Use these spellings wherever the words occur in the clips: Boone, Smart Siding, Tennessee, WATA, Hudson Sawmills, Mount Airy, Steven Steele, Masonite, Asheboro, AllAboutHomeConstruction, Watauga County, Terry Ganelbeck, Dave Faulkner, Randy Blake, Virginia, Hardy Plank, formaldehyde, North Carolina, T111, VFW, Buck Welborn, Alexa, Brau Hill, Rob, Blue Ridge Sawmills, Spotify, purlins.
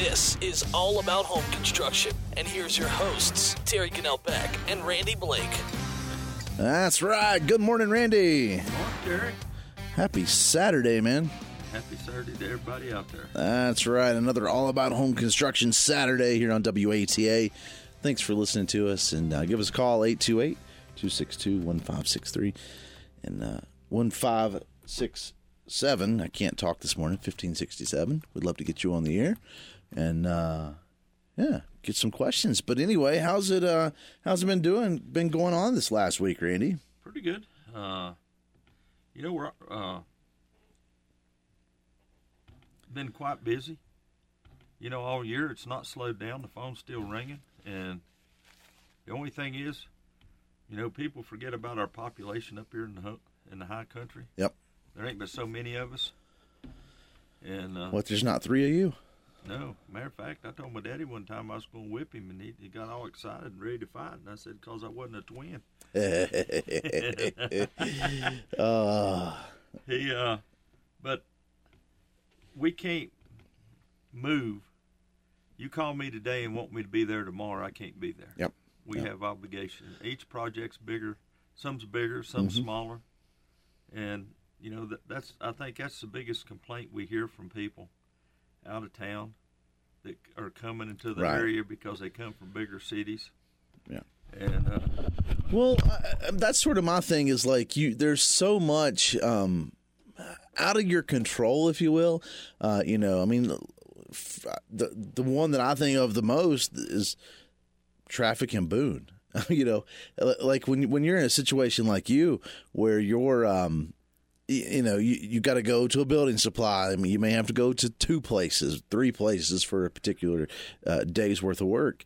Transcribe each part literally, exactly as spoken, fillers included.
This is All About Home Construction, and here's your hosts, Terry Ganelbeck and Randy Blake. That's right. Good morning, Randy. Good morning, Terry. Happy Saturday, man. Happy Saturday to everybody out there. That's right. Another All About Home Construction Saturday here on W A T A. Thanks for listening to us, and uh, give us a call, eight two eight, two six two, one five six three and uh, one five six seven. I can't talk this morning, fifteen sixty-seven. We'd love to get you on the air and, uh, yeah, get some questions. But anyway, how's it, uh, how's it been doing, been going on this last week, Randy? Pretty good. Uh, you know, we're, uh, been quite busy, you know, all year. It's not slowed down. The phone's still ringing. And the only thing is, you know, people forget about our population up here in the in the high country. Yep. There ain't but so many of us. And uh, what, there's not three of you? No. Matter of fact, I told my daddy one time I was going to whip him, and he, he got all excited and ready to fight. And I said, because I wasn't a twin. uh. He, uh, but we can't move. You call me today and want me to be there tomorrow, I can't be there. Yep. We yep. have obligations. Each project's bigger. Some's bigger, some's mm-hmm. smaller. And, you know, that, that's I think that's the biggest complaint we hear from people out of town that are coming into the right. area because they come from bigger cities. Yeah. And uh, well, I, that's sort of my thing is like you. There's so much um, out of your control, if you will. Uh, you know, I mean, the the one that I think of the most is traffic in Boone. You know, like when when you're in a situation like you where you're, um, you know, you, you got to go to a building supply. I mean, you may have to go to two places, three places for a particular uh, day's worth of work.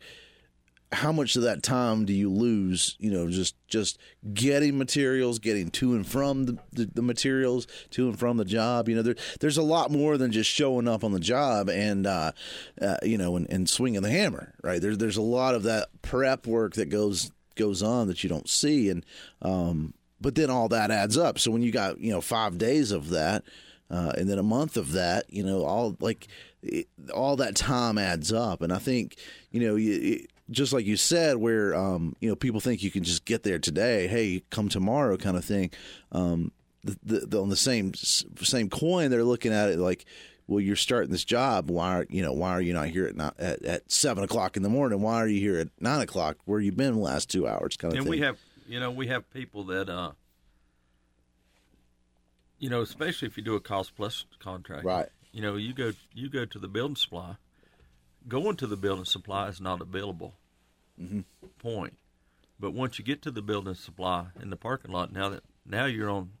How much of that time do you lose, you know, just just getting materials, getting to and from the, the, the materials, to and from the job? You know, there, there's a lot more than just showing up on the job and, uh, uh, you know, and, and swinging the hammer, right? There, there's a lot of that prep work that goes goes on that you don't see. And um, but then all that adds up. So when you got, you know, five days of that uh, and then a month of that, you know, all like it, all that time adds up. And I think, you know, you it, just like you said, where, um, you know, people think you can just get there today, hey, come tomorrow kind of thing. Um, the, the, the, on the same same coin, they're looking at it like, well, you're starting this job. Why are, you know, why are you not here at, not, at at seven o'clock in the morning? Why are you here at nine o'clock? Where you been the last two hours kind of and thing? And we have, you know, we have people that, uh, you know, especially if you do a cost plus contract. Right. You know, you go you go to the building supply. Going to the building supply is not a billable mm-hmm. point, but once you get to the building supply in the parking lot, now that now you're on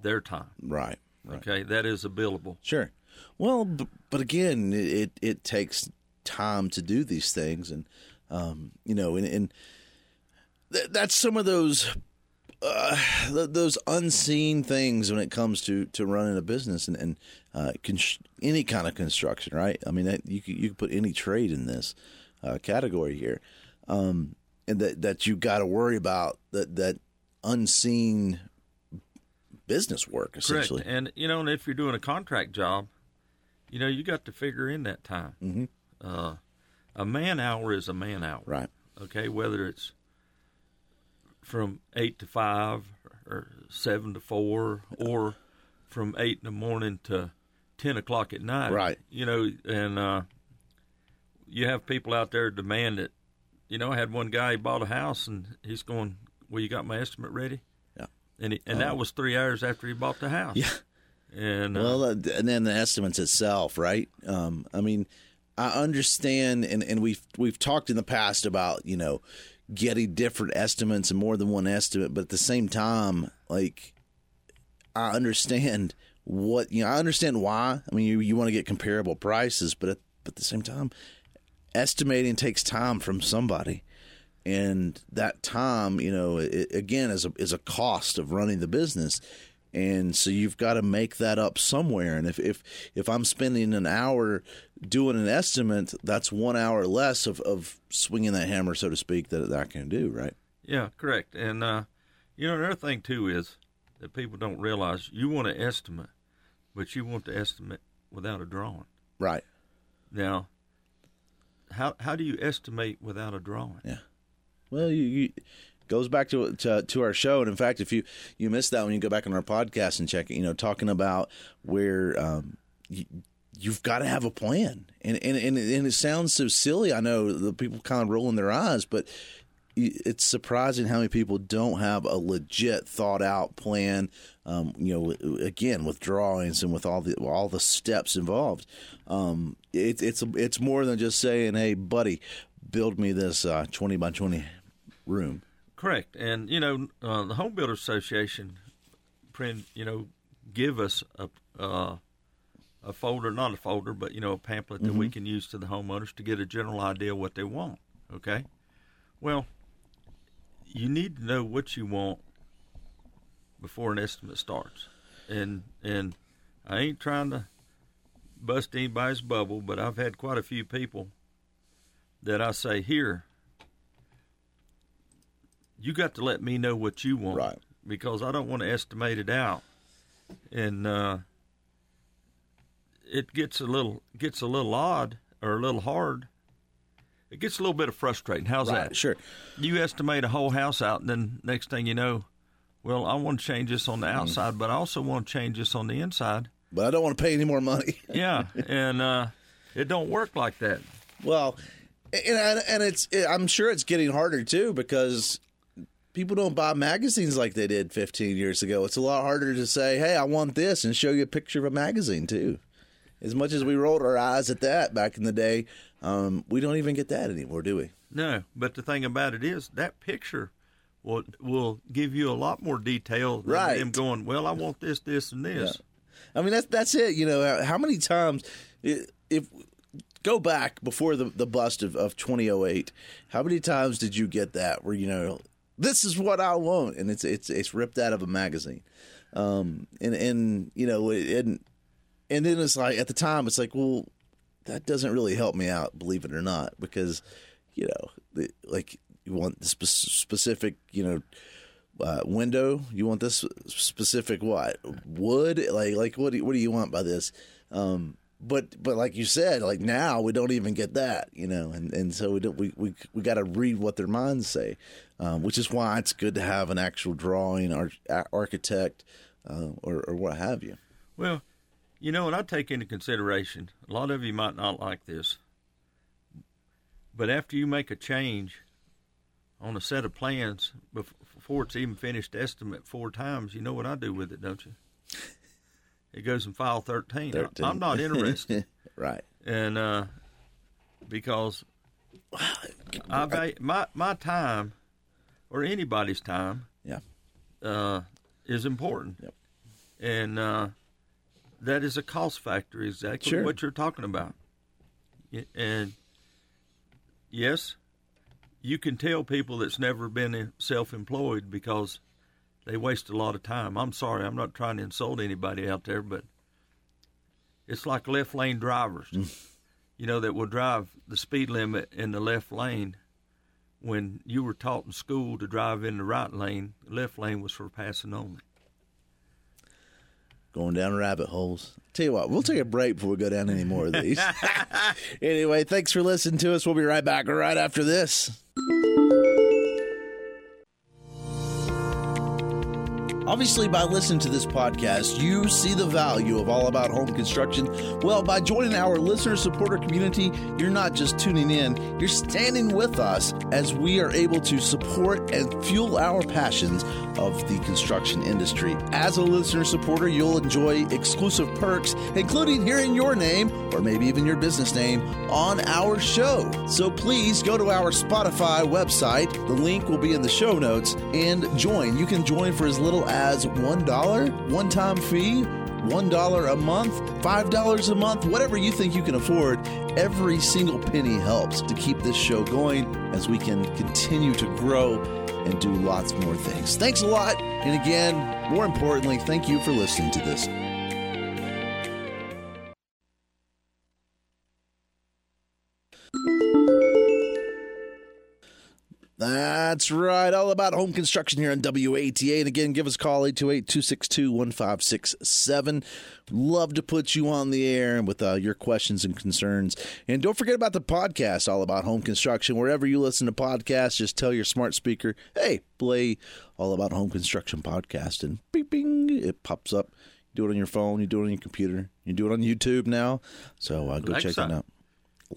their time, right? right. Okay, that is a billable. Sure. Well, b- but again, it it takes time to do these things, and um, you know, and, and th- that's some of those uh, th- those unseen things when it comes to, to running a business and. and Uh, const- any kind of construction, right? I mean, that, you could, you could put any trade in this uh, category here, um, and that that you got to worry about that that unseen business work essentially. Correct. And you know, and if you're doing a contract job, you know, you got to figure in that time. Mm-hmm. Uh, a man hour is a man hour, right? Okay, whether it's from eight to five or seven to four or from eight in the morning to ten o'clock at night, right? You know, and uh, you have people out there demand it. You know, I had one guy, he bought a house, and he's going, "Well, you got my estimate ready?" Yeah, and he, and um, that was three hours after he bought the house. Yeah, and uh, well, uh, and then the estimates itself, right? Um, I mean, I understand, and, and we've we've talked in the past about, you know, getting different estimates and more than one estimate, but at the same time, like. I understand what, you know, I understand why. I mean, you, you want to get comparable prices, but at, but at the same time, estimating takes time from somebody. And that time, you know, it, again, is a, is a cost of running the business. And so you've got to make that up somewhere. And if, if, if I'm spending an hour doing an estimate, that's one hour less of, of swinging that hammer, so to speak, that, that I can do, right? Yeah, correct. And, uh, you know, another thing, too, is, that people don't realize, you want an estimate, but you want the estimate without a drawing. Right. Now, how how do you estimate without a drawing? Yeah. Well, you, you goes back to, to to our show, and in fact, if you, you missed that, when you go back on our podcast and check it, you know, talking about where um, you, you've got to have a plan, and and, and and it sounds so silly. I know the people kind of rolling their eyes, but it's surprising how many people don't have a legit thought out plan. Um, you know, again, with drawings and with all the all the steps involved, um, it, it's it's more than just saying, "Hey, buddy, build me this uh, twenty by twenty room." Correct. And, you know, uh, the Home Builder Association, you know, give us a uh, a folder, not a folder, but, you know, a pamphlet mm-hmm. that we can use to the homeowners to get a general idea of what they want. Okay? Well, you need to know what you want before an estimate starts. And, and I ain't trying to bust anybody's bubble, but I've had quite a few people that I say, here, you got to let me know what you want, right? Because I don't want to estimate it out, and uh, it gets a little gets a little odd or a little hard. It gets a little bit of frustrating. How's right, that? Sure. You estimate a whole house out, and then next thing you know, well, I want to change this on the outside, mm. but I also want to change this on the inside. But I don't want to pay any more money. yeah, and uh, it don't work like that. Well, and and it's I'm sure it's getting harder too, because people don't buy magazines like they did fifteen years ago. It's a lot harder to say, hey, I want this, and show you a picture of a magazine, too. As much as we rolled our eyes at that back in the day, um, we don't even get that anymore, do we? No, but the thing about it is that picture will will give you a lot more detail than right. them going, well, I want this, this, and this. Yeah. I mean, that's, that's it. You know, how many times if – go back before the, the bust of, of twenty oh eight, how many times did you get that where, you know, this is what I want, and it's it's it's ripped out of a magazine, um, and and you know, and and then it's like at the time it's like, well, that doesn't really help me out, believe it or not, because you know, the, like you want the spe- specific, you know, uh, window, you want this specific what wood, like like what do you, what do you want by this? Um, But but like you said, like now we don't even get that, you know, and, and so we don't, we we, we got to read what their minds say, um, which is why it's good to have an actual drawing or architect uh, or, or what have you. Well, you know, and I take into consideration, a lot of you might not like this, but after you make a change on a set of plans before it's even finished estimate four times, you know what I do with it, don't you? It goes in file thirteen. thirteen. I'm not interested. Right. And uh, because I va- my my time or anybody's time yeah. uh, is important. Yep. And uh, that is a cost factor, exactly sure. what you're talking about. And, yes, you can tell people that's never been self-employed because – they waste a lot of time. I'm sorry, I'm not trying to insult anybody out there, but it's like left lane drivers, you know, that will drive the speed limit in the left lane when you were taught in school to drive in the right lane. The left lane was for passing only. Going down rabbit holes. Tell you what, we'll take a break before we go down any more of these. Anyway, thanks for listening to us. We'll be right back right after this. Obviously, by listening to this podcast, you see the value of All About Home Construction. Well, by joining our listener-supporter community, you're not just tuning in, you're standing with us as we are able to support and fuel our passions of the construction industry. As a listener-supporter, you'll enjoy exclusive perks, including hearing your name, or maybe even your business name, on our show. So please go to our Spotify website. The link will be in the show notes, and join. You can join for as little as as one dollar, one-time fee, one dollar a month, five dollars a month, whatever you think you can afford. Every single penny helps to keep this show going as we can continue to grow and do lots more things. Thanks a lot. And again, more importantly, thank you for listening to this. That's right. All About Home Construction here on W A T A. And again, give us a call, eight two eight, two six two, one five six seven. Love to put you on the air with uh, your questions and concerns. And don't forget about the podcast, All About Home Construction. Wherever you listen to podcasts, just tell your smart speaker, hey, play All About Home Construction podcast. And beep, bing, it pops up. You do it on your phone. You do it on your computer. You do it on YouTube now. So uh, go Alexa. Check it out.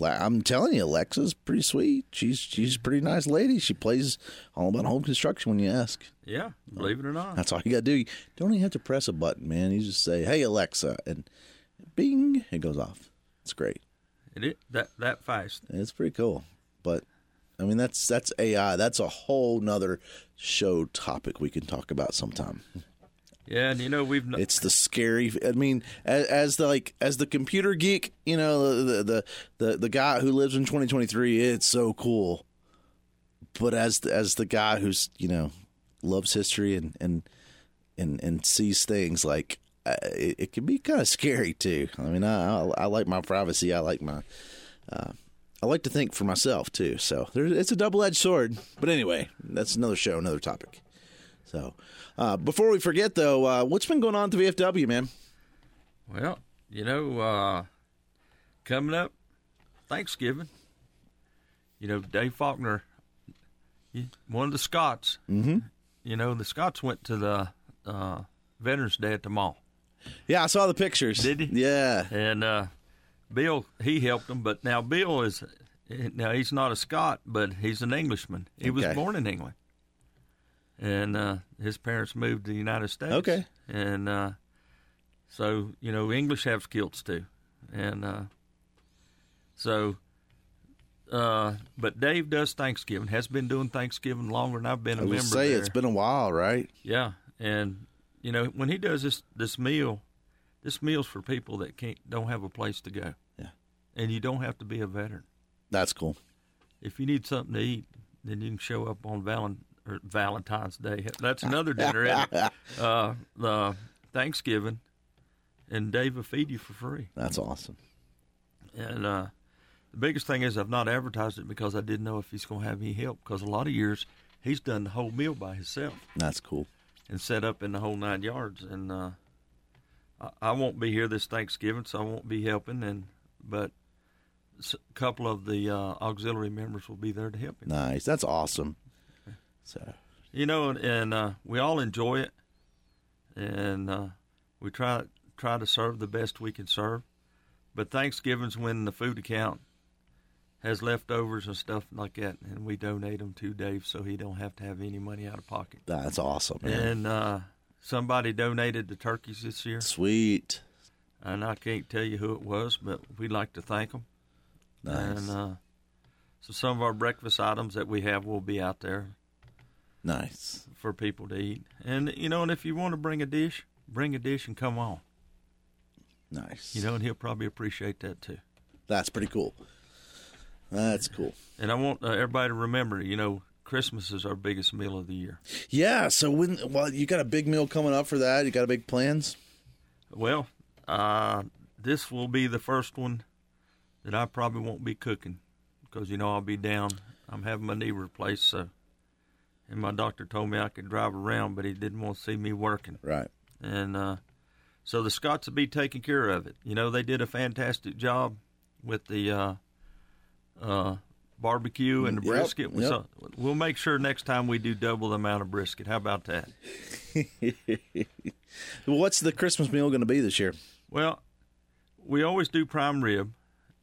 I'm telling you, Alexa's pretty sweet. She's she's a pretty nice lady. She plays All About Home Construction when you ask. Yeah, believe it or not. That's all you got to do. You don't even have to press a button, man. You just say, hey, Alexa, and bing, it goes off. It's great. It is, that, that fast. It's pretty cool. But, I mean, that's that's A I. That's a whole nother show topic we can talk about sometime. Yeah, and you know we've. Not- it's the scary. I mean, as, as the like as the computer geek, you know, the the the, the guy who lives in twenty twenty-three, it's so cool. But as the, as the guy who's you know loves history and and and, and sees things like uh, it, it can be kind of scary too. I mean, I, I I like my privacy. I like my. Uh, I like to think for myself too. So there, it's a double-edged sword. But anyway, that's another show, another topic. So, uh, before we forget, though, uh, what's been going on at the V F W, man? Well, you know, uh, coming up, Thanksgiving, you know, Dave Faulkner, one of the Scots, mm-hmm. you know, the Scots went to the uh, Veterans Day at the mall. Yeah, I saw the pictures. Did he? Yeah. And uh, Bill, he helped them, but now Bill is, now he's not a Scot, but he's an Englishman. He okay. was born in England. And uh, his parents moved to the United States. Okay. And uh, so, you know, English have skills, too. And uh, so, uh, but Dave does Thanksgiving, has been doing Thanksgiving longer than I've been a member there. I would say it's been a while, right? Yeah. And, you know, when he does this, this meal, this meal's for people that can't don't have a place to go. Yeah. And you don't have to be a veteran. That's cool. If you need something to eat, then you can show up on Valentine's. Or Valentine's Day. That's another dinner, isn't it? Uh, uh, Thanksgiving, and Dave will feed you for free. That's awesome. And uh, the biggest thing is I've not advertised it because I didn't know if he's going to have any help because a lot of years he's done the whole meal by himself. That's cool. And set up in the whole nine yards. And uh, I, I won't be here this Thanksgiving, so I won't be helping. And but a couple of the uh, auxiliary members will be there to help him. Nice. That's awesome. So, you know, and, and uh, we all enjoy it, and uh, we try try to serve the best we can serve. But Thanksgiving's when the food account has leftovers and stuff like that, and we donate them to Dave so he don't have to have any money out of pocket. That's awesome, man. And uh, somebody donated the turkeys this year. Sweet. And I can't tell you who it was, but we'd like to thank them. Nice. And uh, so some of our breakfast items that we have will be out there. Nice. For people to eat. And, you know, and if you want to bring a dish, bring a dish and come on. Nice. You know, and he'll probably appreciate that, too. That's pretty cool. That's cool. And I want uh, everybody to remember, you know, Christmas is our biggest meal of the year. Yeah, so when, well, you got a big meal coming up for that? You got big plans? Well, uh, this will be the first one that I probably won't be cooking because, you know, I'll be down. I'm having my knee replaced, so. And my doctor told me I could drive around, but he didn't want to see me working. Right. And uh, so the Scots will be taking care of it. You know, they did a fantastic job with the uh, uh, barbecue and the brisket. Yep, yep. So we'll make sure next time we do double the amount of brisket. How about that? What's the Christmas meal going to be this year? Well, we always do prime rib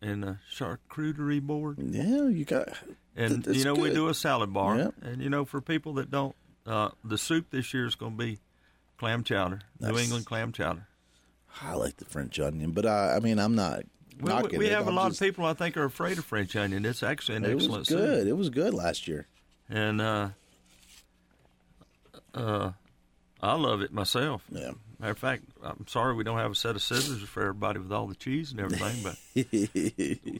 and a charcuterie board. Yeah, you got And, That's you know, good. We do a salad bar. Yep. And, you know, for people that don't, uh, the soup this year is going to be clam chowder, That's, New England clam chowder. I like the French onion, but, I, I mean, I'm not well, knocking We it. have I'm a lot just... of people, I think, are afraid of French onion. It's actually an it excellent soup. It was good. Soup. It was good last year. And uh, uh, I love it myself. Yeah. Matter of fact, I'm sorry we don't have a set of scissors for everybody with all the cheese and everything,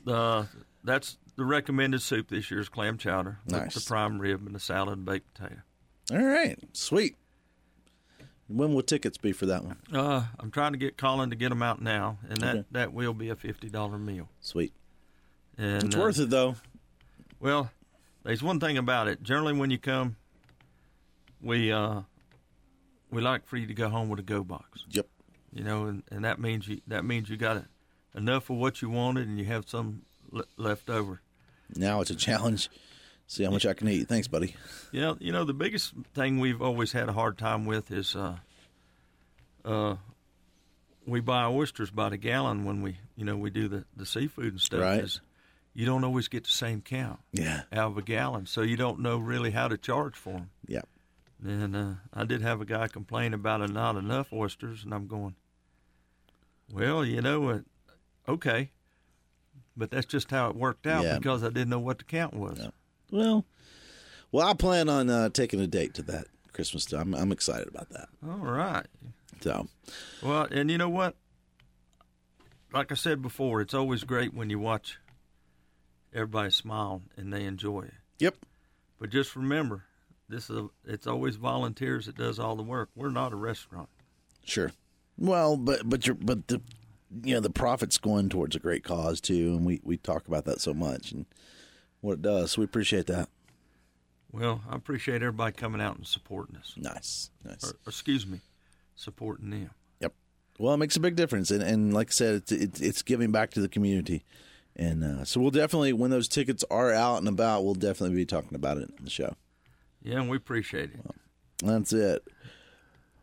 but uh, that's the recommended soup this year is clam chowder nice. with the prime rib and the salad and baked potato. All right. Sweet. When will tickets be for that one? Uh, I'm trying to get Colin to get them out now, and that, okay. that will be a fifty dollars meal. Sweet. And it's uh, worth it, though. Well, there's one thing about it. Generally, when you come, we uh, we like for you to go home with a go box. Yep. You know, and, and that means you that means you got enough of what you wanted, and you have some le- left over. Now it's a challenge. See how much I can eat. Thanks, buddy. Yeah, you know, you know the biggest thing we've always had a hard time with is uh, uh, we buy oysters by the gallon when we, you know, we do the, the seafood and stuff. Right. Is you don't always get the same count. Yeah. Out of a gallon, so you don't know really how to charge for them. Yeah. And uh, I did have a guy complain about a not enough oysters, and I'm going, well, you know what, uh, okay, but that's just how it worked out yeah. because I didn't know what the count was. Yeah. Well, well, I plan on uh, taking a date to that Christmas time. I'm, I'm excited about that. All right. So, well, and you know what? Like I said before, it's always great when you watch everybody smile and they enjoy it. Yep. But just remember. This is a, it's always volunteers that does all the work. We're not a restaurant. Sure. Well, but but you're, but the you know the profit's going towards a great cause too, and we, we talk about that so much and what it does. So we appreciate that. Well, I appreciate everybody coming out and supporting us. Nice, nice. Or, or excuse me, supporting them. Yep. Well, it makes a big difference, and, and like I said, it's, it's it's giving back to the community, and uh, so we'll definitely when those tickets are out and about, we'll definitely be talking about it in the show. Yeah, and we appreciate it. Well, that's it.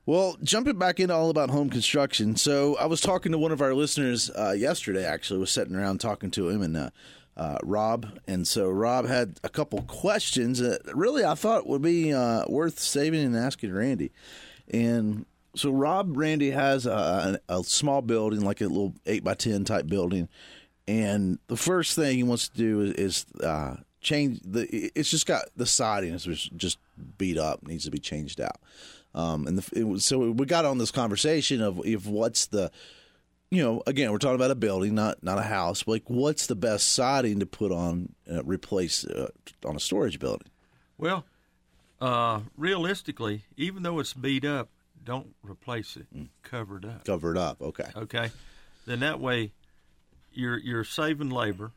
Well, jumping back into All About Home Construction. So I was talking to one of our listeners uh, yesterday, actually. I was sitting around talking to him and uh, uh, Rob. And so Rob had a couple questions that really I thought would be uh, worth saving and asking Randy. And so Rob, Randy has a, a small building, like a little eight by ten type building. And the first thing he wants to do is... is uh, change the it's just got the siding is just beat up, needs to be changed out. Um, and the, it was, so we got on this conversation of if what's the, you know, again, we're talking about a building, not not a house, but like what's the best siding to put on, uh, replace uh, on a storage building? Well, uh, realistically, even though it's beat up, don't replace it, mm. cover it up, cover it up, okay, okay, then that way you're you're saving labor,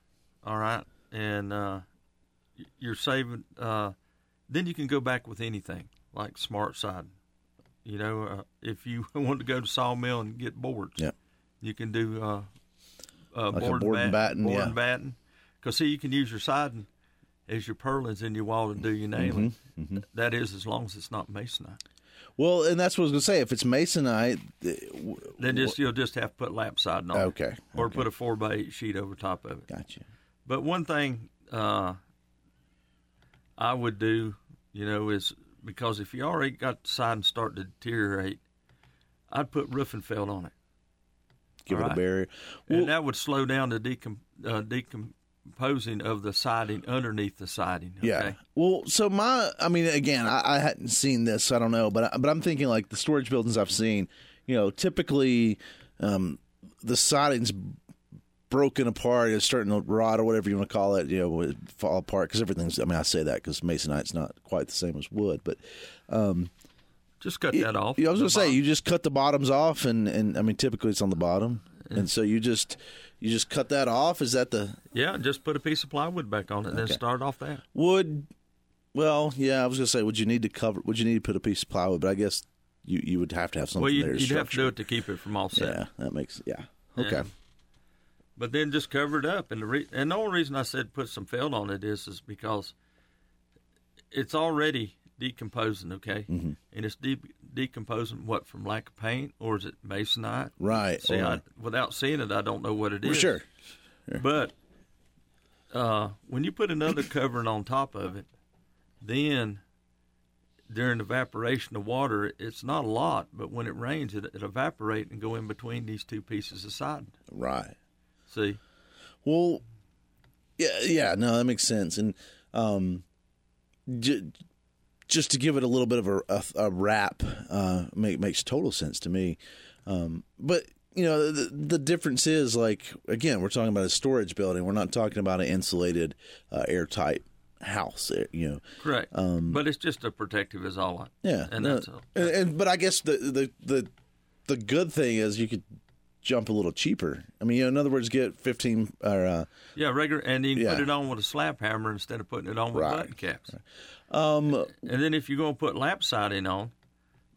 all right, and uh. You're saving, uh, then you can go back with anything like Smart Siding. You know, uh, if you want to go to sawmill and get boards, yeah. you can do uh, uh, like board, board and batten. Board yeah. and batten. Because, see, you can use your siding as your purlins in your wall to do your nailing. Mm-hmm, mm-hmm. That is, as long as it's not masonite. Well, and that's what I was going to say. If it's masonite, w- then just you'll just have to put lap siding on okay, it. Or okay. put a four by eight sheet over top of it. Gotcha. But one thing... Uh, I would do, you know, is because if you already got the siding starting to deteriorate, I'd put roofing felt on it. Give all it right? a barrier. And well, that would slow down the decom, uh, decomposing of the siding underneath the siding. Okay? Yeah. Well, so my, I mean, again, I, I hadn't seen this, so I don't know, but, I, but I'm thinking like the storage buildings I've seen, you know, typically um, the siding's broken apart, it's starting to rot or whatever you want to call it, you know, fall apart because everything's, I mean, I say that because masonite's not quite the same as wood, but. Um, just cut it, that off. I was going to say, you just cut the bottoms off, and, and I mean, typically it's on the bottom. Yeah. And so you just you just cut that off. Is that the. Yeah, just put a piece of plywood back on it and okay. then start off that. Would, well, yeah, I was going to say, would you need to cover, would you need to put a piece of plywood? But I guess you, you would have to have something well, you, there. Well, you'd structure. Have to do it to keep it from offset. Yeah, that makes, yeah. Okay. Yeah. But then just cover it up, and the re- and the only reason I said put some felt on it is is because it's already decomposing, okay? Mm-hmm. And it's de- decomposing what from lack of paint, or is it masonite? Right. See, I, without seeing it, I don't know what it is. Sure. sure. But uh, when you put another covering on top of it, then during evaporation of water, it's not a lot, but when it rains, it it evaporate and go in between these two pieces of siding. Right. See, well, yeah, yeah, no, that makes sense. And um, j- just to give it a little bit of a, a, a wrap, uh, make, makes total sense to me. Um, but you know, the, the difference is like again, we're talking about a storage building. We're not talking about an insulated, uh, airtight house. You know, correct. Um, but it's just a protective is all. I, yeah, and no, that's all. And, and but I guess the the the the good thing is you could. jump a little cheaper. I mean, you know, in other words, get fifteen or uh, yeah, regular, and then you yeah. put it on with a slap hammer instead of putting it on with right. button caps. Right. Um, and then if you're going to put lap siding on,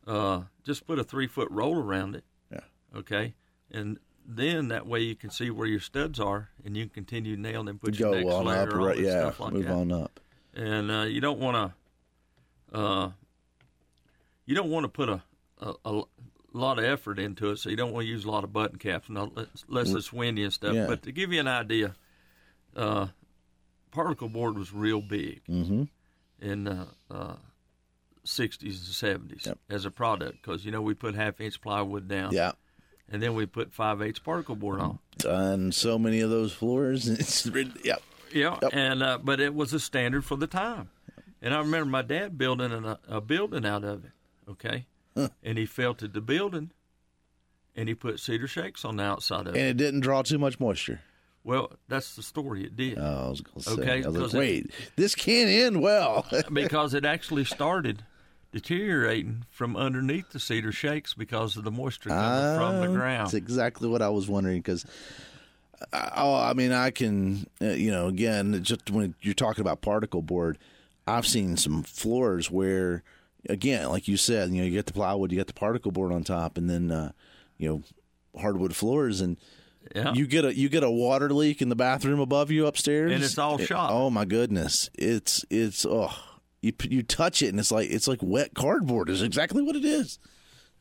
uh, just put a three foot roll around it. Yeah. Okay, and then that way you can see where your studs are, and you can continue nailing and put your Go next on layer up, on right, and yeah, stuff like move that. Move on up. And uh, you don't want to uh, you don't want to put a, a, a lot of effort into it, so you don't want to use a lot of button caps unless it's windy and stuff. Yeah. But to give you an idea, uh, particle board was real big mm-hmm. in the uh, sixties and seventies yep. as a product because, you know, we put half-inch plywood down. Yeah. And then we put five-eighths particle board on. On so many of those floors. It's yep. Yeah, yep. and uh, but it was a standard for the time. Yep. And I remember my dad building an, a building out of it, okay? Huh. And he felted the building, and he put cedar shakes on the outside of it. And it didn't draw too much moisture. Well, that's the story. It did. Oh, I was going to say. Okay, I was like, wait, it, this can't end well. Because it actually started deteriorating from underneath the cedar shakes because of the moisture coming uh, from the ground. That's exactly what I was wondering because, I, I mean, I can, uh, you know, again, just when you're talking about particle board, I've seen some floors where, again, like you said, you know, you get the plywood, you get the particle board on top, and then, uh, you know, hardwood floors, and yeah. you get a you get a water leak in the bathroom above you upstairs, and it's all it, shot. Oh my goodness, it's it's oh, you you touch it, and it's like it's like wet cardboard. Is exactly what it is,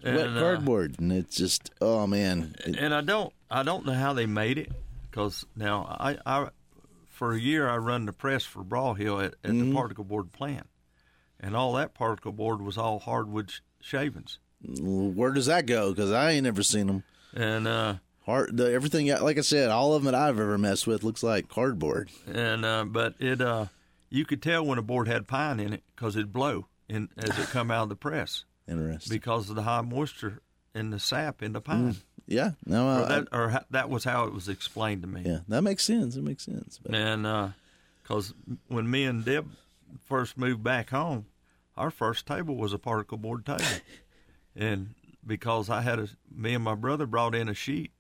and, wet cardboard, uh, and it's just oh man. It, and I don't I don't know how they made it because now I I for a year I run the press for Brau Hill at, at mm-hmm. the particle board plant. And all that particle board was all hardwood sh- shavings. Where does that go? Because I ain't never seen them. And uh, Hard, the, everything, like I said, all of them that I've ever messed with looks like cardboard. And uh, but it, uh, you could tell when a board had pine in it because it'd blow in, as it come out of the press. Interesting. Because of the high moisture and the sap in the pine. Mm, yeah, no, I, or that, I, or ha- that was how it was explained to me. Yeah, that makes sense. It makes sense. But. And because uh, when me and Deb first moved back home. Our first table was a particle board table, and because I had a, me and my brother brought in a sheet.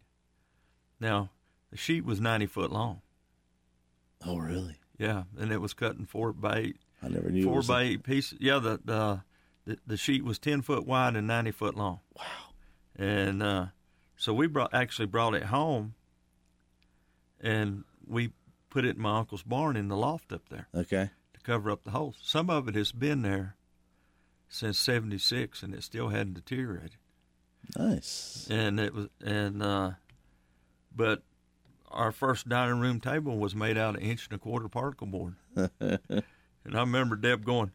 Now, the sheet was ninety foot long. Oh, really? Yeah, and it was cut in four by eight. I never knew four it was by eight pieces. Yeah, the, the the the sheet was ten foot wide and ninety foot long. Wow! And uh, so we brought actually brought it home, and we put it in my uncle's barn in the loft up there. Okay. To cover up the holes. Some of it has been there since seventy-six, and it still hadn't deteriorated. Nice. And it was, and uh, but our first dining room table was made out of inch and a quarter particle board. And I remember Deb going,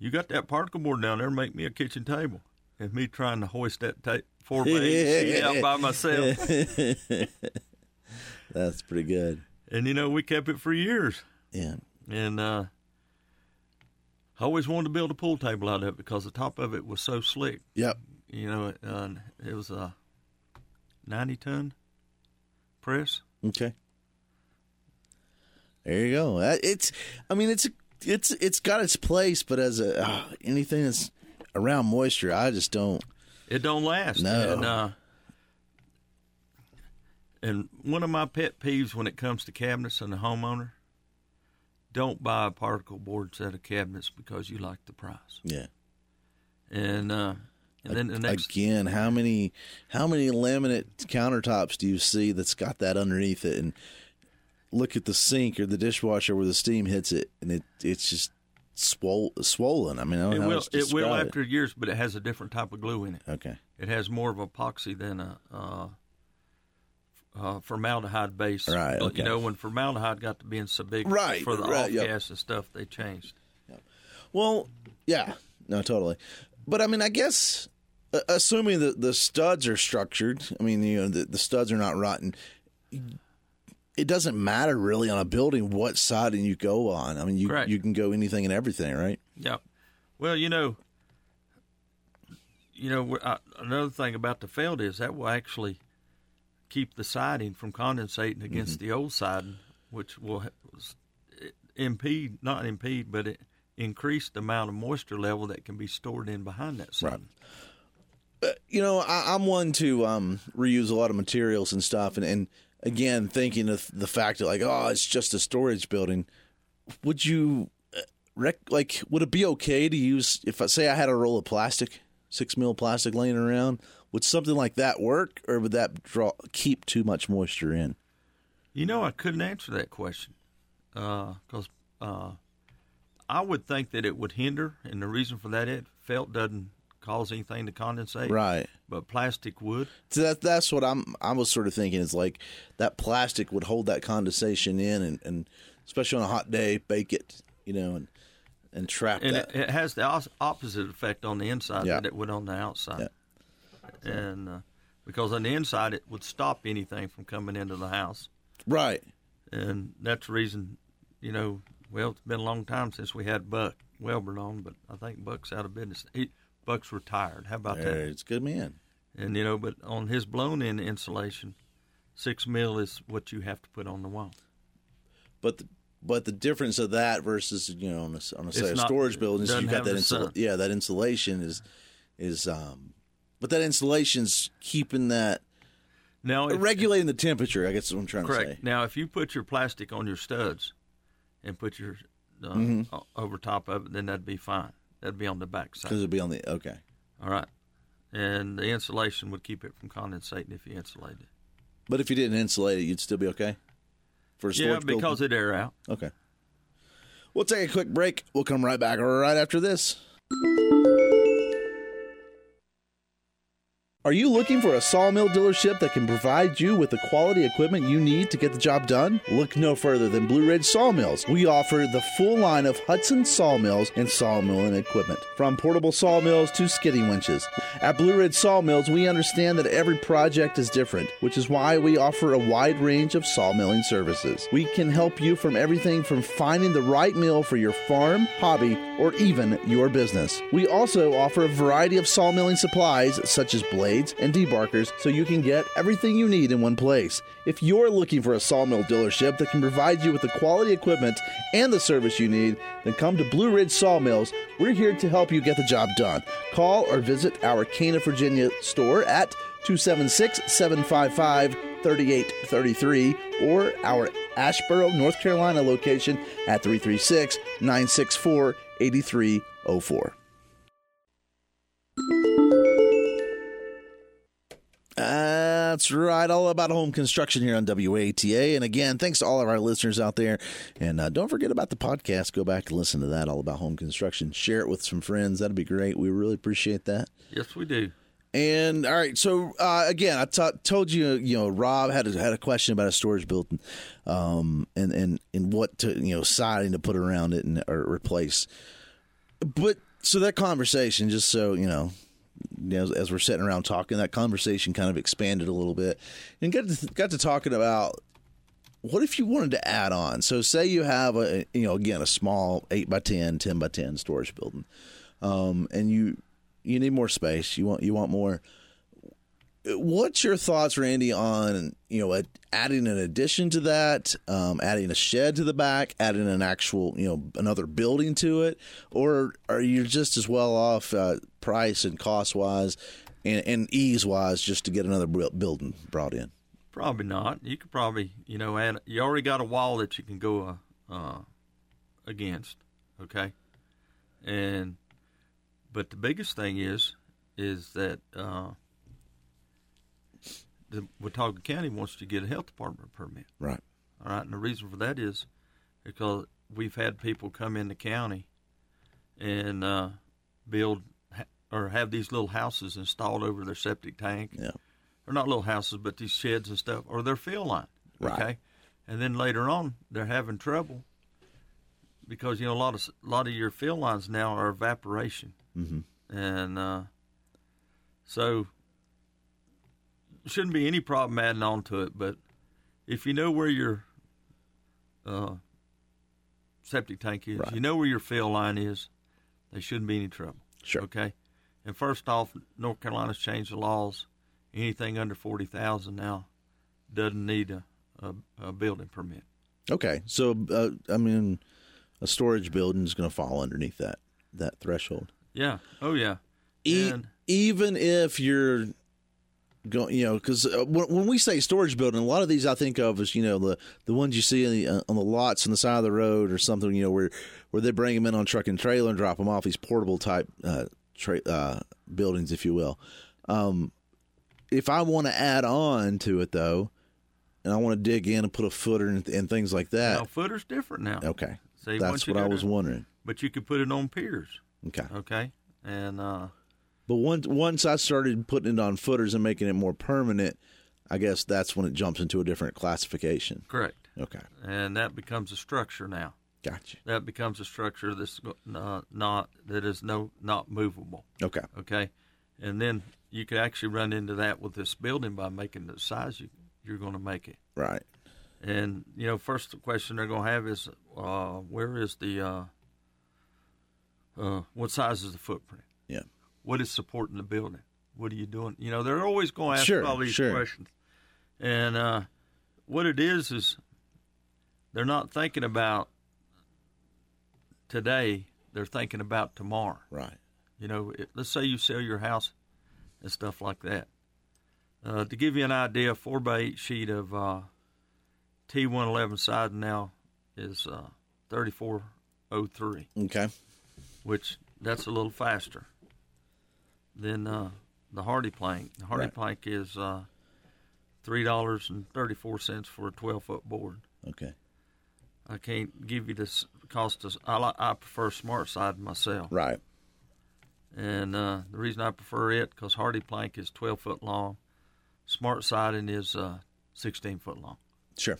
"You got that particle board down there? Make me a kitchen table." And me trying to hoist that ta- four by eight sheet out by myself. That's pretty good. And you know, we kept it for years. Yeah. And uh, I always wanted to build a pool table out of it because the top of it was so slick. Yep. You know, it, uh, it was a ninety-ton press. Okay. There you go. It's, I mean, it's it's it's got its place, but as a uh, anything that's around moisture, I just don't. It don't last. No. And, uh, and one of my pet peeves when it comes to cabinets and the homeowner. Don't buy a particle board set of cabinets because you like the price. Yeah, and uh, and then the next again, how many how many laminate countertops do you see that's got that underneath it? And look at the sink or the dishwasher where the steam hits it, and it it's just swole, swollen. I mean, I don't it know will how it will after it. years, but it has a different type of glue in it. Okay, it has more of epoxy than a. Uh, Uh, formaldehyde base. Right, okay. You know, when formaldehyde got to being so big right, for the right, off yep. gas and stuff, they changed. Yep. Well, yeah, no, totally. But, I mean, I guess, uh, assuming that the studs are structured, I mean, you know, the, the studs are not rotten, it doesn't matter really on a building what siding you go on. I mean, you, you can go anything and everything, right? Yeah. Well, you know, you know, I, another thing about the felt is that will actually keep the siding from condensating against mm-hmm. the old siding, which will impede, not impede, but it increase the amount of moisture level that can be stored in behind that siding. Right. you know, I, I'm one to um, reuse a lot of materials and stuff. And, and again, thinking of the fact that, like, oh, it's just a storage building. Would you, rec- like, would it be okay to use, if I say I had a roll of plastic, six mil plastic laying around, would something like that work, or would that draw keep too much moisture in? You know, I couldn't answer that question because uh, uh, I would think that it would hinder, and the reason for that is felt doesn't cause anything to condensate, right? But plastic would. So that, that's what I'm. I was sort of thinking is like that plastic would hold that condensation in, and, and especially on a hot day, bake it, you know, and and trap and that. It, it has the opposite effect on the inside yeah. that it would on the outside, yeah. and uh, because on the inside it would stop anything from coming into the house, right? And that's the reason, you know. Well, it's been a long time since we had Buck Welborn on, but I think Buck's out of business. He, Buck's retired. How about there, that? It's a good man. And, you know, but on his blown-in insulation, six mil is what you have to put on the wall. But the, but the difference of that versus, you know, on a, on a, say, a storage building, so you've got that insulation. Yeah, that insulation is, is um, but that insulation's keeping that, now if, regulating the temperature, I guess is what I'm trying correct. to say. Now, if you put your plastic on your studs and put your uh, mm-hmm. over top of it, then that'd be fine. That'd be on the back side. Because it'd be on the, okay. All right. And the insulation would keep it from condensating if you insulated it. But if you didn't insulate it, you'd still be okay? For a storage building? Yeah, because it'd air out. Okay. We'll take a quick break. We'll come right back right after this. Are you looking for a sawmill dealership that can provide you with the quality equipment you need to get the job done? Look no further than Blue Ridge Sawmills. We offer the full line of Hudson Sawmills and sawmilling equipment, from portable sawmills to skidding winches. At Blue Ridge Sawmills, we understand that every project is different, which is why we offer a wide range of sawmilling services. We can help you from everything from finding the right mill for your farm, hobby, or even your business. We also offer a variety of sawmilling supplies, such as blades and debarkers, so you can get everything you need in one place. If you're looking for a sawmill dealership that can provide you with the quality equipment and the service you need, then come to Blue Ridge Sawmills. We're here to help you get the job done. Call or visit our Cana, Virginia store at two seven six, seven five five, three eight three three or our Asheboro, North Carolina location at three three six, nine six four, eight three zero four. That's right. All About Home Construction here on W A T A. And again, thanks to all of our listeners out there. And uh, don't forget about the podcast. Go back and listen to that, All About Home Construction. Share it with some friends. That'd be great. We really appreciate that. Yes, we do. And all right. So, uh, again, I t- told you, you know, Rob had a, had a question about a storage building um, and, and, and what to, you know, siding to put around it and or replace. But so that conversation, just so, you know, As, as we're sitting around talking, that conversation kind of expanded a little bit and got to, got to talking about what if you wanted to add on. So say you have a, you know, again, a small eight by ten, ten by ten storage building, um, and you you need more space. You want you want more. What's your thoughts, Randy, on, you know, adding an addition to that, um, adding a shed to the back, adding an actual, you know, another building to it? Or are you just as well off uh, price and cost-wise and, and ease-wise just to get another building brought in? Probably not. You could probably, you know, add, you already got a wall that you can go uh, uh, against, okay? And but the biggest thing is, is that... Uh, The Watauga County wants to get a health department permit. Right. All right, and the reason for that is because we've had people come in the county and uh, build ha- or have these little houses installed over their septic tank. Yeah. Or not little houses, but these sheds and stuff, or their fill line. Right. Okay? And then later on, they're having trouble because, you know, a lot of, a lot of your fill lines now are evaporation. Mm-hmm. And uh, so... shouldn't be any problem adding on to it, but if you know where your uh, septic tank is, right. You know where your fill line is, there shouldn't be any trouble. Sure. Okay? And first off, North Carolina's changed the laws. Anything under forty thousand dollars now doesn't need a, a, a building permit. Okay. So, uh, I mean, a storage building is going to fall underneath that, that threshold. Yeah. Oh, yeah. E- and even if you're going, you know, because when, when we say storage building, a lot of these I think of as, you know, the, the ones you see in the, uh, on the lots on the side of the road or something, you know, where where they bring them in on truck and trailer and drop them off, these portable type uh, tra- uh, buildings, if you will. Um, if I want to add on to it, though, and I want to dig in and put a footer and, and things like that. Now, footer's different now. Okay. See, that's what I was wondering. But you could put it on piers. Okay. Okay. And uh, but once once I started putting it on footers and making it more permanent, I guess that's when it jumps into a different classification. Correct. Okay. And that becomes a structure now. Gotcha. That becomes a structure that's uh, not that is no not movable. Okay. Okay. And then you could actually run into that with this building by making the size you, you're going to make it. Right. And, you know, first question they're going to have is, uh, where is the, uh, uh, what size is the footprint? Yeah. What is supporting the building? What are you doing? You know, they're always going to ask sure, all these sure. questions. And uh, what it is is they're not thinking about today. They're thinking about tomorrow. Right. You know, it, let's say you sell your house and stuff like that. Uh, to give you an idea, a four by eight sheet of uh, T one eleven siding now is uh, thirty-four oh three. Okay. Which, that's a little faster than uh, the Hardy Plank. The Hardy right. Plank is uh, three dollars and thirty-four cents for a twelve-foot board. Okay. I can't give you this cost. Of, I, I prefer Smart Siding myself. Right. And uh, the reason I prefer it, because Hardy Plank is twelve-foot long. Smart Siding is uh, sixteen-foot long. Sure.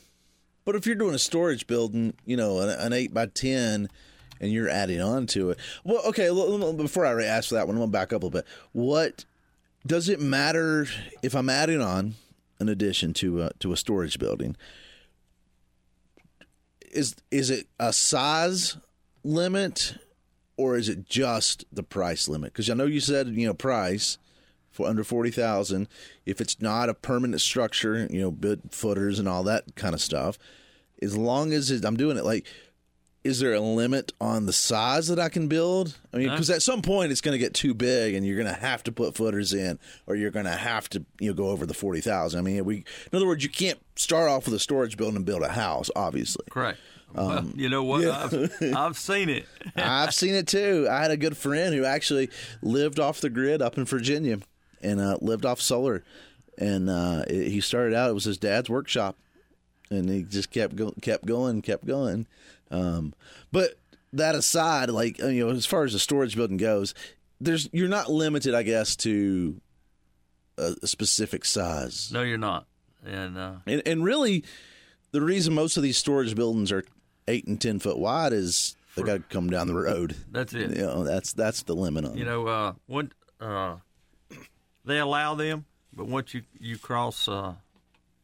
But if you're doing a storage building, you know, an, an eight by ten, and you're adding on to it. Well, okay, l- l- before I ask for that one, I'm going to back up a little bit. What does it matter if I'm adding on an addition to a, to a storage building? Is, is it a size limit? Or is it just the price limit? Because I know you said, you know, price for under forty thousand dollars. If it's not a permanent structure, you know, bit footers and all that kind of stuff, as long as it, I'm doing it, like, is there a limit on the size that I can build? I mean, because at some point it's going to get too big and you're going to have to put footers in, or you're going to have to, you know, go over the forty thousand dollars. I mean, we, in other words, you can't start off with a storage building and build a house, obviously. Correct. Um, well, you know what? Yeah. I've, I've seen it. I've seen it too. I had a good friend who actually lived off the grid up in Virginia and uh, lived off solar. And uh, it, he started out, it was his dad's workshop. And he just kept, go- kept going, kept going. Um, but that aside, like, you know, as far as the storage building goes, there's you're not limited, I guess, to a, a specific size. No, you're not. And, uh... and and really, the reason most of these storage buildings are eight and ten foot wide is they got to come down the road. That's it. You know, that's that's the limit on. You it. know, uh, one uh, they allow them, but once you you cross uh,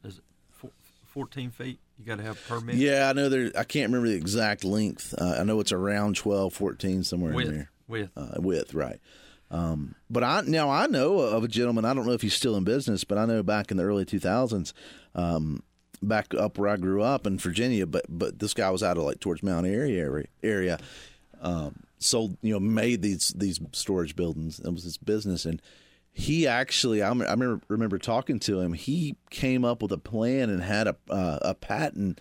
is it four, fourteen feet, you got to have permit. Yeah, I know there. I can't remember the exact length. Uh, I know it's around twelve, fourteen, somewhere width, in there. Width, uh, width, right. Um, but I now I know of a gentleman. I don't know if he's still in business, but I know back in the early two thousands. Um, Back up where I grew up in Virginia, but but this guy was out of like towards Mount Airy area. area um, sold, you know, made these these storage buildings. That was his business, and he actually, I remember, remember talking to him. He came up with a plan and had a uh, a patent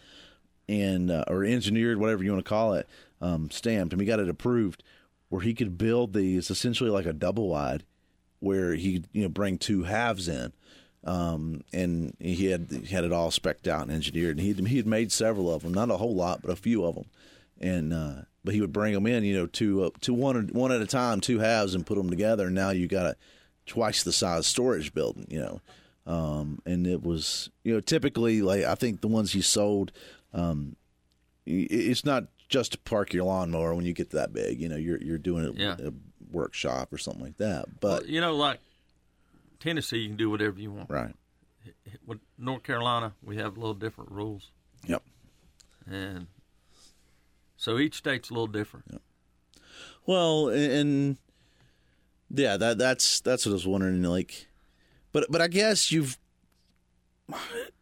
and uh, or engineered, whatever you want to call it, um, stamped, and we got it approved where he could build these essentially like a double wide, where he you know bring two halves in. Um, and he had he had it all specced out and engineered, and he he had made several of them, not a whole lot, but a few of them, and uh, but he would bring them in, you know, two, uh, two one, one at a time, two halves, and put them together. And now you got a twice the size storage building, you know, um, and it was you know typically like I think the ones he sold, um, it's not just to park your lawnmower when you get that big, you know, you're you're doing a, yeah. a workshop or something like that, but well, you know like. Tennessee, you can do whatever you want. Right. With North Carolina, we have a little different rules. Yep. And so each state's a little different. Yep. Well, and, and yeah, that that's that's what I was wondering. Like, but but I guess you've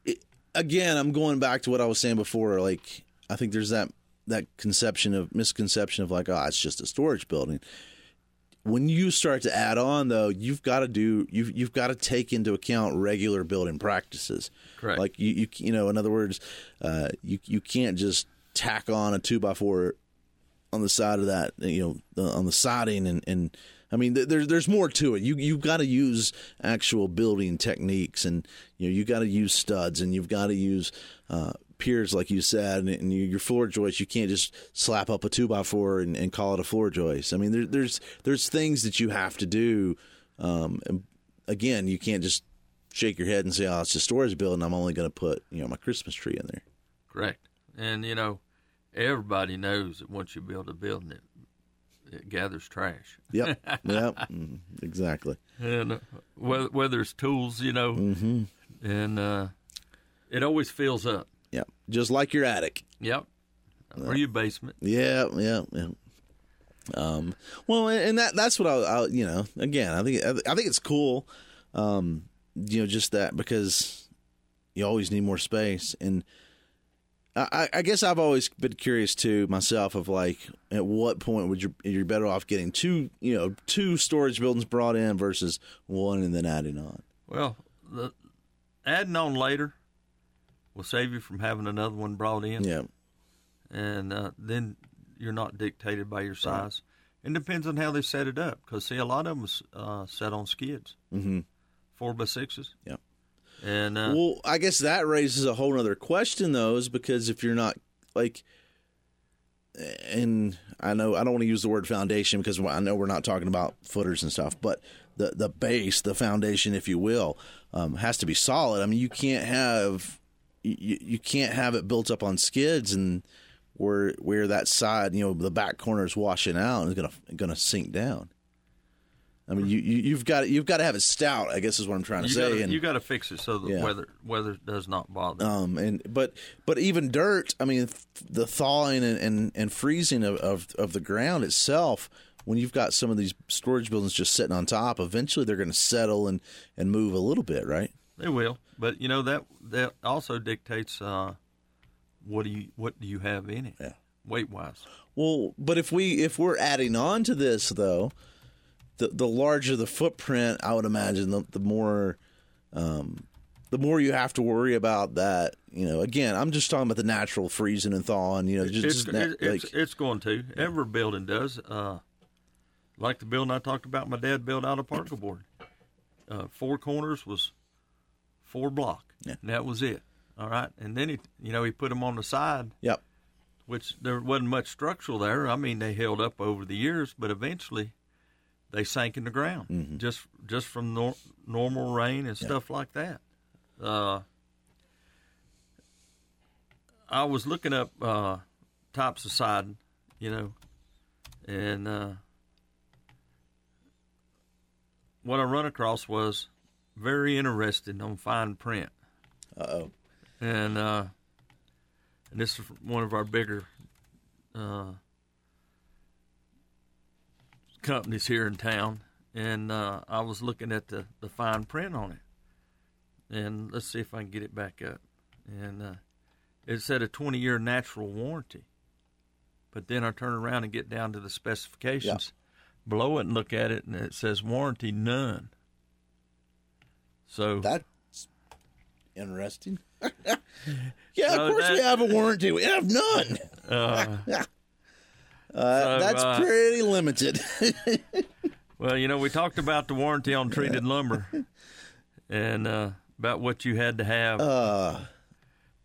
it, again. I'm going back to what I was saying before. Like, I think there's that that conception of misconception of like, oh, it's just a storage building. When you start to add on, though, you've got to do you've you've got to take into account regular building practices. Correct. Like you you, you know, in other words, uh, you you can't just tack on a two by four on the side of that, you know, on the siding, and, and I mean, there's there's more to it. You you've got to use actual building techniques, and you know, you got to use studs, and you've got to use uh, piers, like you said, and, and your floor joists. You can't just slap up a two by four and, and call it a floor joist. I mean, there, there's there's things that you have to do. Um, and again, you can't just shake your head and say, "Oh, it's a storage building. I'm only going to put, you know, my Christmas tree in there." Correct, and you know, everybody knows that once you build a building, it it gathers trash. Yep, yep, exactly. And uh, whether, whether it's tools, you know, mm-hmm. and uh, it always fills up. Yep, just like your attic. Yep, uh, or your basement. Yeah, yeah, yeah. Um, well, and that that's what I, I, you know, again, I think I think it's cool, um, you know, just that, because you always need more space. And I, I guess I've always been curious to myself of, like, at what point would you you're better off getting two, you know, two storage buildings brought in versus one and then adding on. Well, the, adding on later will save you from having another one brought in. Yeah, and uh, then you're not dictated by your size. Right. It depends on how they set it up, because see, a lot of them is uh, set on skids, mm-hmm. four by sixes. Yeah. And, uh, well, I guess that raises a whole other question, though, is because if you're not, like, and I know I don't want to use the word foundation, because I know we're not talking about footers and stuff, but the, the base, the foundation, if you will, um, has to be solid. I mean, you can't have you, you can't have it built up on skids and where where that side, you know, the back corner is washing out and it's gonna gonna sink down. I mean, you, you, you've got you've got to have it stout, I guess is what I'm trying to you say. Gotta, and you got to fix it so the yeah. weather weather does not bother. Um, and but but even dirt, I mean, the thawing and, and, and freezing of, of, of the ground itself. When you've got some of these storage buildings just sitting on top, eventually they're going to settle and, and move a little bit, right? They will, but you know that that also dictates uh, what do you what do you have in it, yeah. weight wise. Well, but if we if we're adding on to this though. The, the larger the footprint, I would imagine, the, the more um, the more you have to worry about that. You know, again, I'm just talking about the natural freezing and thawing. You know, just, it's, just na- it's, like, it's going to. Yeah. Every building does. Uh, like the building I talked about, my dad built out of particle board. Uh, four corners was four block. Yeah. And that was it. All right. And then, he, you know, he put them on the side. Yep. Which there wasn't much structural there. I mean, they held up over the years, but eventually they sank in the ground, mm-hmm. just just from nor- normal rain and yeah. stuff like that. Uh, I was looking up uh, types of siding, you know, and uh, what I run across was very interesting on fine print. Uh-oh. And, uh, and this is one of our bigger Uh, companies here in town, and uh, I was looking at the, the fine print on it, and let's see if I can get it back up. And uh, it said a twenty-year natural warranty, but then I turn around and get down to the specifications, yeah. below it and look at it, and it says warranty none. So that's interesting. yeah, so of course that, we have a warranty. We have none. Uh, Uh, so, that's uh, pretty limited. Well, you know, we talked about the warranty on treated yeah. lumber and uh, about what you had to have uh,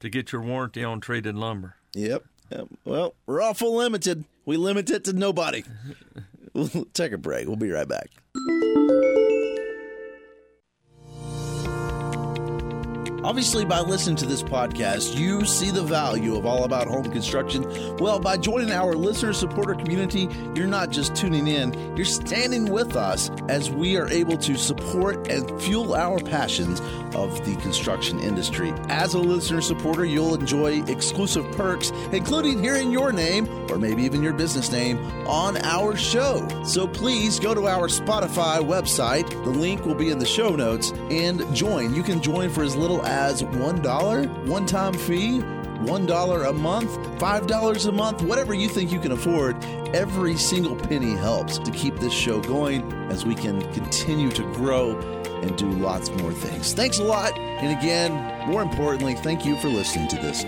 to get your warranty on treated lumber. Yep. yep. Well, we're awful limited. We limit it to nobody. We'll take a break. We'll be right back. Obviously, by listening to this podcast, you see the value of All About Home Construction. Well, by joining our listener supporter community, you're not just tuning in, you're standing with us as we are able to support and fuel our passions of the construction industry. As a listener supporter, you'll enjoy exclusive perks, including hearing your name or maybe even your business name on our show. So please go to our Spotify website. The link will be in the show notes and join. You can join for as little as as one dollar, one-time fee, one dollar a month, five dollars a month, whatever you think you can afford. Every single penny helps to keep this show going as we can continue to grow and do lots more things. Thanks a lot. And again, more importantly, thank you for listening to this.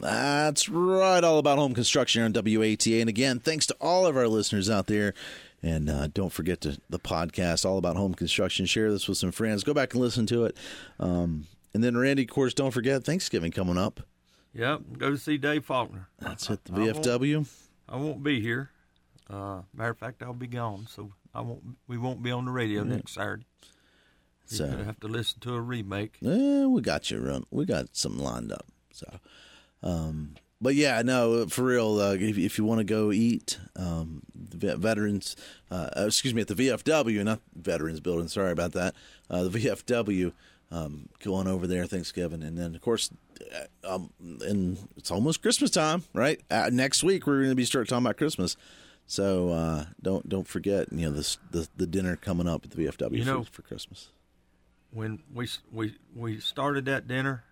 That's right, All About Home Construction on W A T A. And again, thanks to all of our listeners out there. And uh, don't forget to the podcast, All About Home Construction. Share this with some friends. Go back and listen to it. Um, and then, Randy, of course, don't forget Thanksgiving coming up. Yep, go to see Dave Faulkner. That's at the V F W. I won't, I won't be here. Uh, matter of fact, I'll be gone, so I won't. We won't be on the radio right. next Saturday. So you're gonna have to listen to a remake. Yeah, we got you run. We got some lined up. So. Um, but yeah, no, for real, uh, if, if you want to go eat, um, the veterans, uh, excuse me, at the V F W, not veterans building, sorry about that. Uh, the V F W, um, going over there Thanksgiving. And then of course, um, and it's almost Christmas time, right? Uh, next week, we're going to be start talking about Christmas. So, uh, don't, don't forget, you know, this, the, the dinner coming up at the V F W you know, for, for Christmas. When we, we, we started that dinner,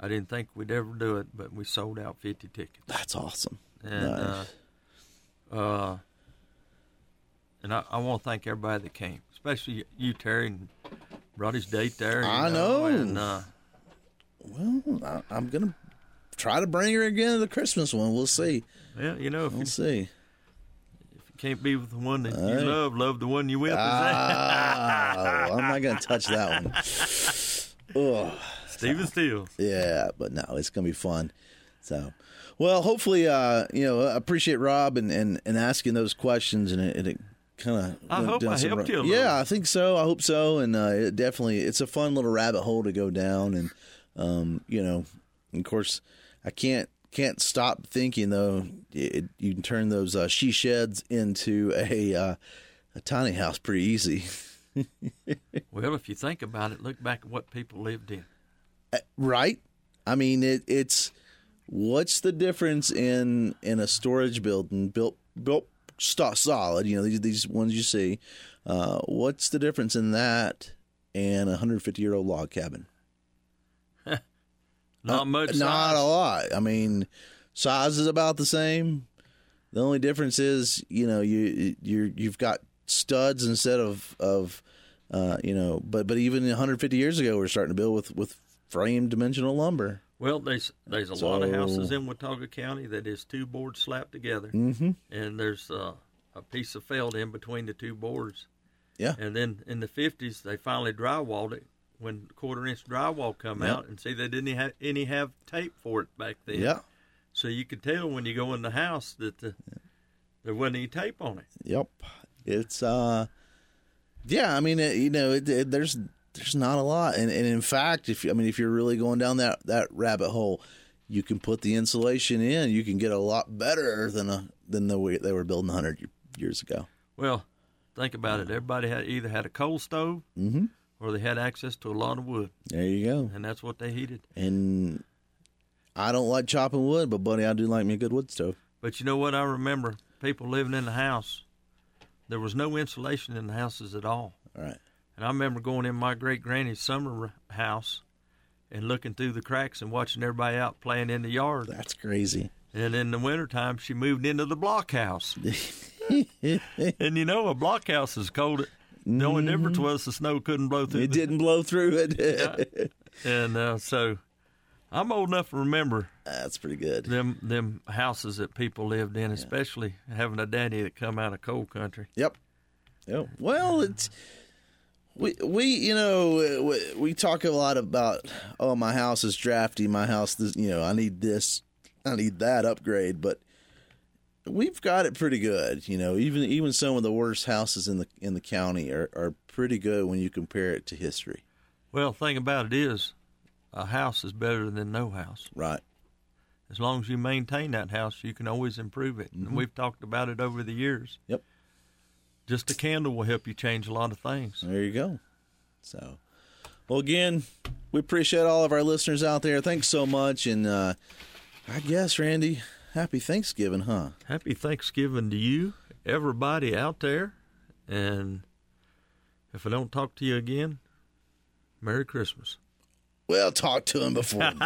I didn't think we'd ever do it, but we sold out fifty tickets. That's awesome. And nice. uh, uh, and I, I want to thank everybody that came, especially you, Terry, and brought his date there. I know. know. And, uh, well, I, I'm going to try to bring her again to the Christmas one. We'll see. Yeah, you know. If we'll you, see. If you can't be with the one that All you right. love, love the one you with. Ah, I'm not going to touch that one. Ugh. Steven Steele. Yeah, but no, it's going to be fun. So, well, hopefully, uh, you know, I appreciate Rob and, and, and asking those questions, and it, and it kind of. I hope I helped you a little. Yeah, I think so. I hope so. And uh, it definitely, it's a fun little rabbit hole to go down. And, um, you know, of course, I can't can't stop thinking, though, it, you can turn those uh, she sheds into a, uh, a tiny house pretty easy. Well, if you think about it, look back at what people lived in. Right? I mean, it, it's what's the difference in, in a storage building built built solid? You know, these these ones you see. Uh, what's the difference in that and a one hundred fifty year old log cabin? not uh, much. Not size. a lot. I mean, size is about the same. The only difference is, you know, you you you've got studs instead of of uh, you know. But but even one hundred fifty years ago, we were starting to build with with. Frame dimensional lumber. Well, there's there's a so, lot of houses in Watauga County that is two boards slapped together, mm-hmm. and there's uh, a piece of felt in between the two boards. Yeah. And then in the fifties, they finally drywalled it when quarter-inch drywall come yep. out, and see, they didn't have any have tape for it back then. Yeah. So you could tell when you go in the house that the, yeah. there wasn't any tape on it. Yep. It's, uh, yeah, I mean, it, you know, it, it, there's... There's not a lot, and, and in fact, if I mean, if you're really going down that, that rabbit hole, you can put the insulation in. You can get a lot better than a than the way they were building one hundred years ago. Well, think about it. Everybody had either had a coal stove, mm-hmm. or they had access to a lot of wood. There you go, and that's what they heated. And I don't like chopping wood, but buddy, I do like me a good wood stove. But you know what? I remember people living in the house. There was no insulation in the houses at all. All right. And I remember going in my great-granny's summer house and looking through the cracks and watching everybody out playing in the yard. That's crazy. And in the wintertime, she moved into the blockhouse. And, you know, a blockhouse is cold. Mm-hmm. The only difference was the snow couldn't blow through it. It didn't blow through it. Yeah. And uh, so I'm old enough to remember. That's pretty good. Them, them houses that people lived in, yeah. especially having a daddy that come out of coal country. Yep. Yep. Well, it's... We, we you know, we, we talk a lot about, oh, my house is drafty, my house, this, you know, I need this, I need that upgrade, but we've got it pretty good, you know. Even even some of the worst houses in the in the county are, are pretty good when you compare it to history. Well, the thing about it is, a house is better than no house. Right. As long as you maintain that house, you can always improve it, mm-hmm. and we've talked about it over the years. Yep. Just a candle will help you change a lot of things. There you go. So, well, again, we appreciate all of our listeners out there. Thanks so much. And uh, I guess, Randy, happy Thanksgiving, huh? Happy Thanksgiving to you, everybody out there. And if I don't talk to you again, Merry Christmas. Well, talk to him before then.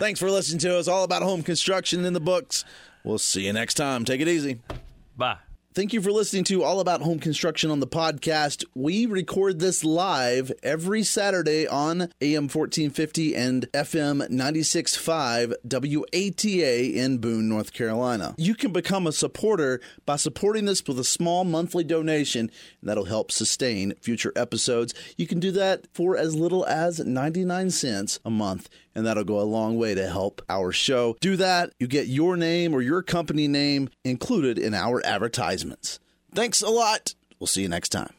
Thanks for listening to us. All About Home Construction in the books. We'll see you next time. Take it easy. Bye. Thank you for listening to All About Home Construction on the podcast. We record this live every Saturday on A M fourteen fifty and F M ninety-six point five W A T A in Boone, North Carolina. You can become a supporter by supporting this with a small monthly donation, and that'll help sustain future episodes. You can do that for as little as ninety-nine cents a month, and that'll go a long way to help our show. Do that. You get your name or your company name included in our advertisement. Thanks a lot. We'll see you next time.